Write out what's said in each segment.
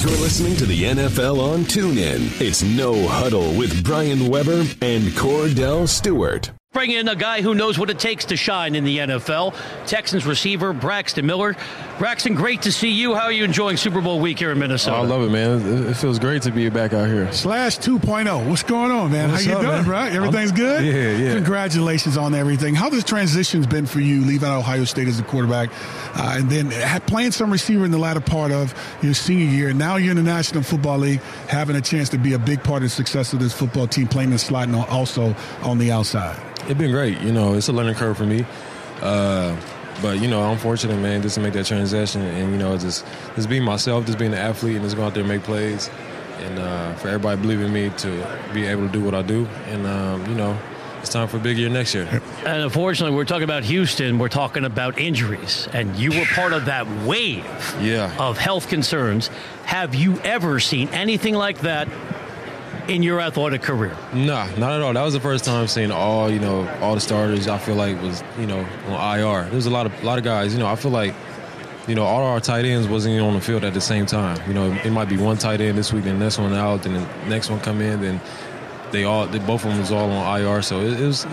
You're listening to the NFL on TuneIn. It's No Huddle with Brian Weber and Cordell Stewart. Bring in a guy who knows what it takes to shine in the NFL, Texans receiver Braxton Miller. Braxton, great to see you. How are you enjoying Super Bowl week here in Minnesota? Oh, I love it, man. It feels great to be back out here. Slash 2.0. What's going on, man? What's How you doing, bro? Everything's good? Yeah. Congratulations on everything. How this transition's been for you, leaving Ohio State as a quarterback, and then playing some receiver in the latter part of your senior year. Now you're in the National Football League, having a chance to be a big part of the success of this football team, playing the slot and also on the outside. It's been great. You know, it's a learning curve for me. But, you know, I'm fortunate, man, just to make that transition and, you know, just being myself, just being an athlete and just going out there and make plays. And for everybody believing me to be able to do what I do. And, you know, it's time for a big year next year. And unfortunately, we're talking about Houston. We're talking about injuries. And you were part of that wave of health concerns. Have you ever seen anything like that in your athletic career? Nah, not at all. That was the first time seeing all the starters. I feel like was on IR. There's a lot of guys. I feel like all our tight ends wasn't even on the field at the same time. It might be one tight end this week, then the next one out, then the next one come in, then both of them was all on IR. So it was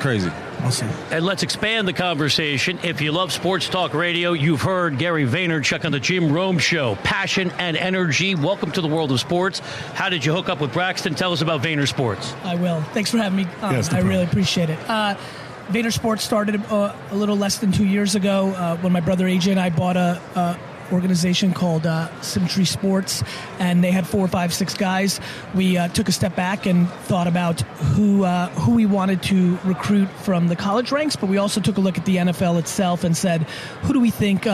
crazy. Awesome. And let's expand the conversation. If you love sports talk radio, you've heard Gary Vaynerchuk on the Jim Rome Show. Passion and energy. Welcome to the world of sports. How did you hook up with Braxton? Tell us about Vayner Sports. I will. Thanks for having me. I really appreciate it. Vayner Sports started a little less than 2 years ago when my brother AJ and I bought a organization called Symmetry Sports, and they had 4, 5, 6 guys. We took a step back and thought about who we wanted to recruit from the college ranks, but we also took a look at the NFL itself and said, who do we think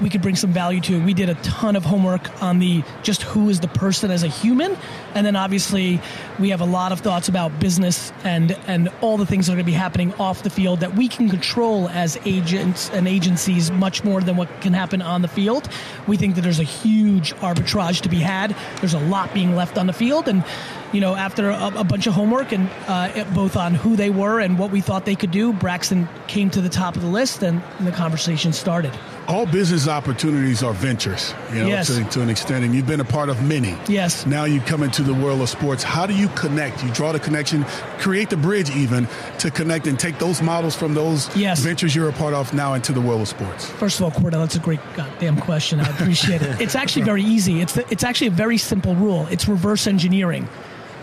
we could bring some value to? We did a ton of homework on just who is the person as a human, and then obviously we have a lot of thoughts about business and all the things that are going to be happening off the field that we can control as agents and agencies much more than what can happen on the field. We think that there's a huge arbitrage to be had. There's a lot being left on the field. And, after a bunch of homework and both on who they were and what we thought they could do, Braxton came to the top of the list and the conversation started. All business opportunities are ventures, yes, to an extent, and you've been a part of many. Yes. Now you come into the world of sports. How do you connect? You draw the connection, create the bridge even, to connect and take those models from those ventures you're a part of now into the world of sports. First of all, Cordell, that's a great goddamn question. I appreciate it. It's actually very easy. It's actually a very simple rule. It's reverse engineering.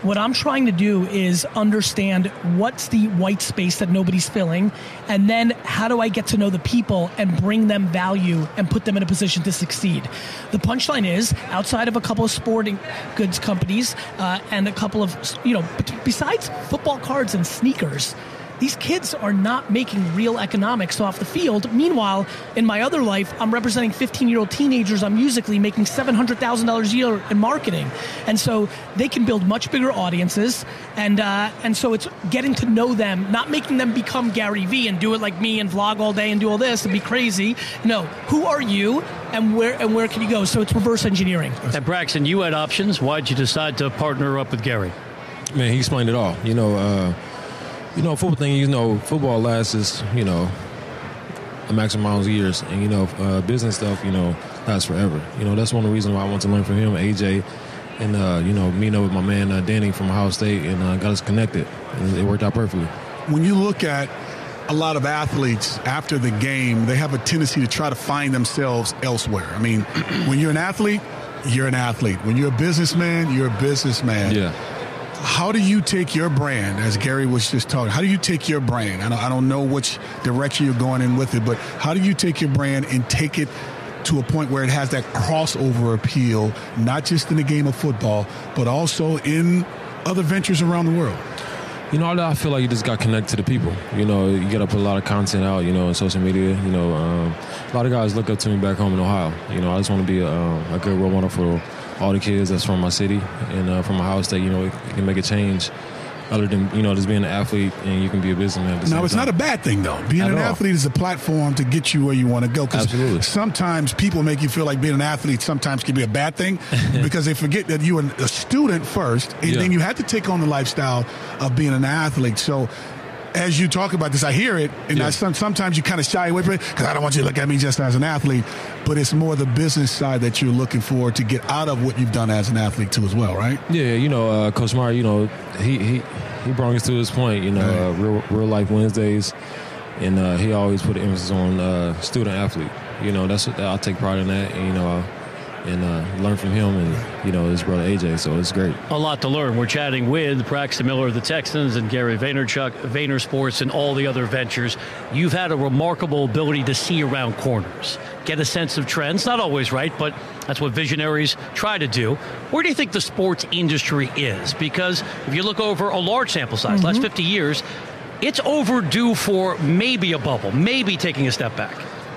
What I'm trying to do is understand what's the white space that nobody's filling, and then how do I get to know the people and bring them value and put them in a position to succeed. The punchline is, outside of a couple of sporting goods companies and a couple of, besides football cards and sneakers, these kids are not making real economics off the field. Meanwhile, in my other life, I'm representing 15-year-old teenagers on Musical.ly making $700,000 a year in marketing. And so they can build much bigger audiences. And so it's getting to know them, not making them become Gary V and do it like me and vlog all day and do all this and be crazy. No, who are you and where can you go? So it's reverse engineering. And Braxton, you had options. Why'd you decide to partner up with Gary? Man, he explained it all. Football lasts, a maximum amount of years. And, business stuff, lasts forever. That's one of the reasons why I want to learn from him, AJ, and, meeting up with my man Danny from Ohio State, and got us connected. And it worked out perfectly. When you look at a lot of athletes after the game, they have a tendency to try to find themselves elsewhere. I mean, when you're an athlete, you're an athlete. When you're a businessman, you're a businessman. Yeah. How do you take your brand, as Gary was just talking, how do you take your brand? I don't know which direction you're going in with it, but how do you take your brand and take it to a point where it has that crossover appeal, not just in the game of football, but also in other ventures around the world? I feel like you just got to connect to the people. You got to put a lot of content out, on social media. A lot of guys look up to me back home in Ohio. I just want to be a good role model for all the kids that's from my city and from Ohio State. It can make a change other than, just being an athlete, and you can be a businessman. No, it's not a bad thing, though. Being an athlete is a platform to get you where you want to go. Absolutely. Sometimes people make you feel like being an athlete sometimes can be a bad thing because they forget that you're a student first, and then you have to take on the lifestyle of being an athlete. So as you talk about this, I hear it, and yes. Sometimes you kind of shy away from it because I don't want you to look at me just as an athlete, but it's more the business side that you're looking for to get out of what you've done as an athlete too as well, right? Yeah, Coach Mario, he brought us to this point, Real Life Wednesdays, and he always put an emphasis on student-athlete. That's what I take pride in that, and learn from him and, his brother AJ, so it's great. A lot to learn. We're chatting with Braxton Miller of the Texans and Gary Vaynerchuk, Vayner Sports, and all the other ventures. You've had a remarkable ability to see around corners, get a sense of trends. Not always right, but that's what visionaries try to do. Where do you think the sports industry is? Because if you look over a large sample size, last 50 years, it's overdue for maybe a bubble, maybe taking a step back.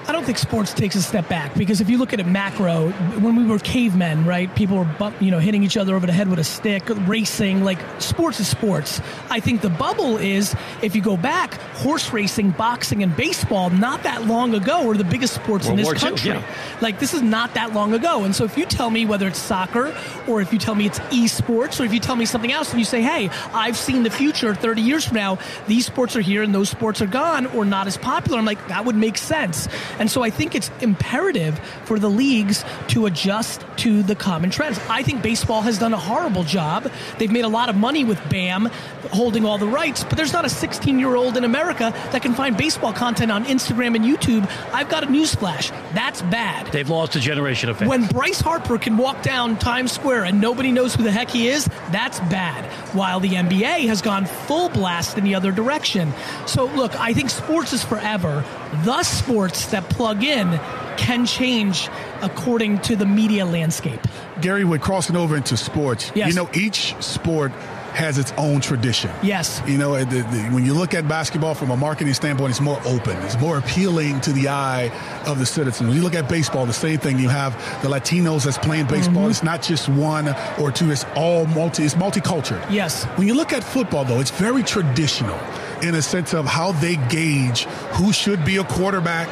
I don't think sports takes a step back, because if you look at it macro, when we were cavemen, right, people were hitting each other over the head with a stick, racing, like sports is sports. I think the bubble is, if you go back, horse racing, boxing, and baseball not that long ago were the biggest sports in this country. Yeah. Like, this is not that long ago. And so if you tell me whether it's soccer, or if you tell me it's esports, or if you tell me something else and you say, hey, I've seen the future 30 years from now, these sports are here and those sports are gone or not as popular, I'm like, that would make sense. And so I think it's imperative for the leagues to adjust to the common trends. I think baseball has done a horrible job. They've made a lot of money with BAM holding all the rights, but there's not a 16-year-old in America that can find baseball content on Instagram and YouTube. I've got a newsflash. That's bad. They've lost a generation of fans. When Bryce Harper can walk down Times Square and nobody knows who the heck he is, that's bad, while the NBA has gone full blast in the other direction. So, look, I think sports is forever. The sports that plug in can change according to the media landscape. Gary, we're crossing over into sports. Yes. Each sport has its own tradition. Yes. When you look at basketball from a marketing standpoint, it's more open. It's more appealing to the eye of the citizen. When you look at baseball, the same thing. You have the Latinos that's playing baseball. Mm-hmm. It's not just one or two. It's all it's multicultural. Yes. When you look at football, though, it's very traditional in a sense of how they gauge who should be a quarterback.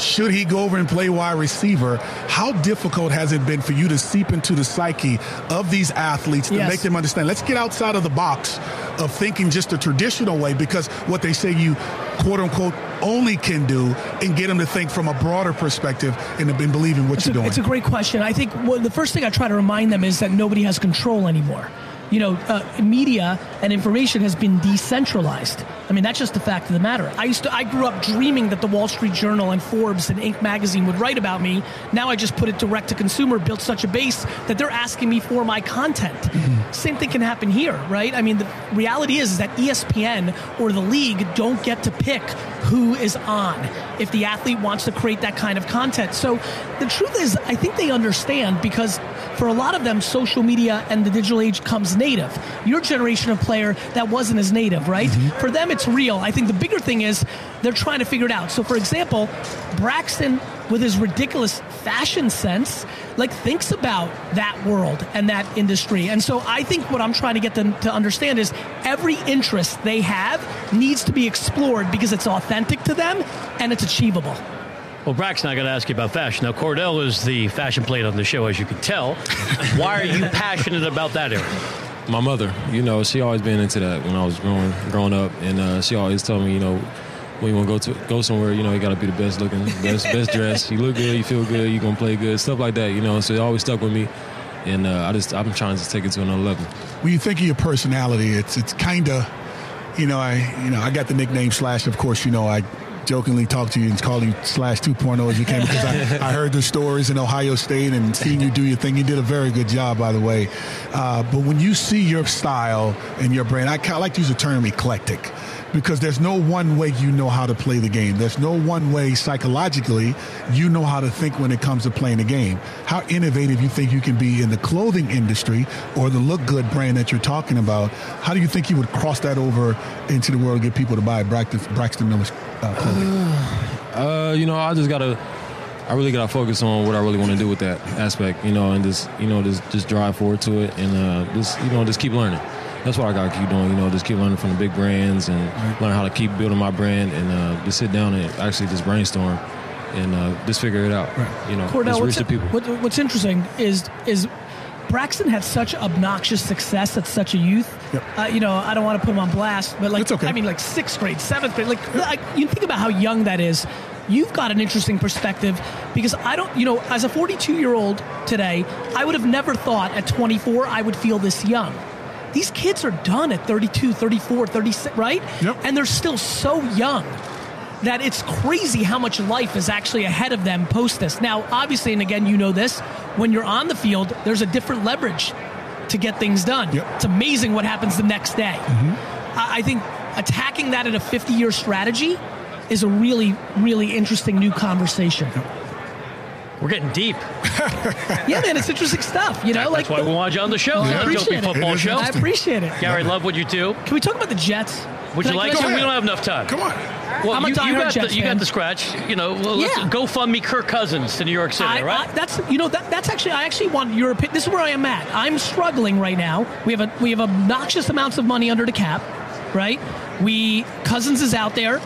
Should he go over and play wide receiver? How difficult has it been for you to seep into the psyche of these athletes to make them understand? Let's get outside of the box of thinking just the traditional way, because what they say you, quote unquote, only can do, and get them to think from a broader perspective and have been believing what you're doing. It's a great question. I think the first thing I try to remind them is that nobody has control anymore. Media and information has been decentralized. I mean, that's just the fact of the matter. I grew up dreaming that the Wall Street Journal and Forbes and Inc. magazine would write about me. Now I just put it direct to consumer, built such a base that they're asking me for my content. Mm-hmm. Same thing can happen here, right? I mean, the reality is that ESPN or the league don't get to pick who is on if the athlete wants to create that kind of content. So the truth is, I think they understand, because for a lot of them, social media and the digital age comes native. Your generation of player, that wasn't as native, right? Mm-hmm. For them, it's real. I think the bigger thing is they're trying to figure it out. So, for example, Braxton, with his ridiculous fashion sense, thinks about that world and that industry. And so I think what I'm trying to get them to understand is every interest they have needs to be explored, because it's authentic to them and it's achievable. Well, Braxton, I got to ask you about fashion. Now, Cordell is the fashion plate on the show, as you can tell. Why are you passionate about that area? My mother, she always been into that when I was growing up, and she always told me, when you want to go somewhere, you got to be the best looking, best dressed. You look good, you feel good, you gonna play good, stuff like that. So it always stuck with me, and I'm trying to take it to another level. When you think of your personality, it's kind of, I got the nickname Slash. Of course, I jokingly talk to you and call you Slash 2.0 as you can, because I heard the stories in Ohio State and seeing you do your thing. You did a very good job, by the way. But when you see your style and your brand, I kind of like to use the term eclectic, because there's no one way you know how to play the game. There's no one way psychologically you know how to think when it comes to playing the game. How innovative you think you can be in the clothing industry or the look good brand that you're talking about? How do you think you would cross that over into the world and get people to buy Braxton Miller's clothing? I really gotta focus on what I really want to do with that aspect, and just drive forward to it, and just keep learning. That's what I gotta keep doing, just keep learning from the big brands and learn how to keep building my brand, and just sit down and actually just brainstorm and just figure it out. Right. Cordell, just reach the people. What's interesting is Braxton had such obnoxious success at such a youth. Yep. You know, I don't want to put him on blast, but like, okay. I mean, like 6th grade, 7th grade, like you think about how young that is. You've got an interesting perspective because I don't, you know, as a 42-year-old today, I would have never thought at 24 I would feel this young. These kids are done at 32, 34, 36, right? Yep. And they're still so young that it's crazy how much life is actually ahead of them post this. Now, obviously, and again, you know this, when you're on the field, there's a different leverage to get things done. Yep. It's amazing what happens the next day. Mm-hmm. I think attacking that in a 50-year strategy is a really, really interesting new conversation. We're getting deep. Yeah, man, it's interesting stuff, you know? That's why we wanted you on the show. Yeah. Football show. I appreciate it. Gary, love what you do. Can we talk about the Jets? Would you like to? We don't have enough time. Come on. Well, you got the scratch. You know, well, let's go fund me Kirk Cousins to New York City, right? That's actually, I actually want your opinion. This is where I am at. I'm struggling right now. We have obnoxious amounts of money under the cap, right? Cousins is out there.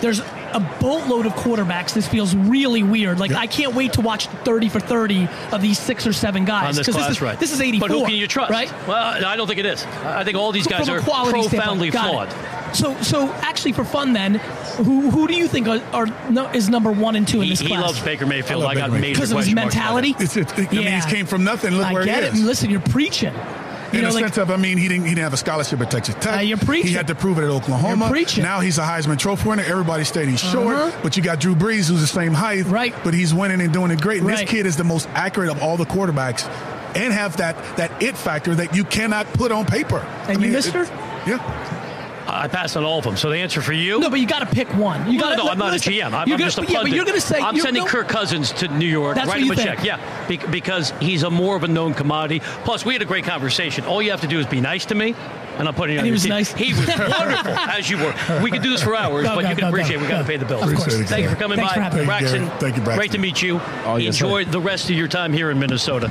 There's a boatload of quarterbacks. This feels really weird. Like, yep. I can't wait to watch 30 for 30 of these 6 or 7 guys. This is 84. But who can you trust? Right? Well, I don't think it is. I think all these guys are profoundly flawed. So actually, for fun then, who do you think is number 1 and 2 in this class? He loves Baker Mayfield. I got major because of his mentality. He's came from nothing. Look where he is. I get it. Listen, you're preaching. He didn't have a scholarship at Texas Tech. You're preaching. He had to prove it at Oklahoma. You're preaching. Now he's a Heisman Trophy winner. Everybody's saying he's short, but you got Drew Brees, who's the same height, right? But he's winning and doing it great. And this kid is the most accurate of all the quarterbacks, and have that it factor that you cannot put on paper. And you missed her. Yeah. I passed on all of them. So the answer for you? No, but you got to pick one. I'm not a GM. I'm just a pundit. Yeah, but you're going to say I'm sending Kirk Cousins to New York. That's what you think. Check. Yeah, because he's more of a known commodity. Plus, we had a great conversation. All you have to do is be nice to me, and I'll put it on your team. Nice. He was wonderful, as you were. We could do this for hours, but you can appreciate we got to pay the bills. Of course. Thank you for coming by, Braxton. Thank you, Braxton. Great to meet you. Enjoy the rest of your time here in Minnesota.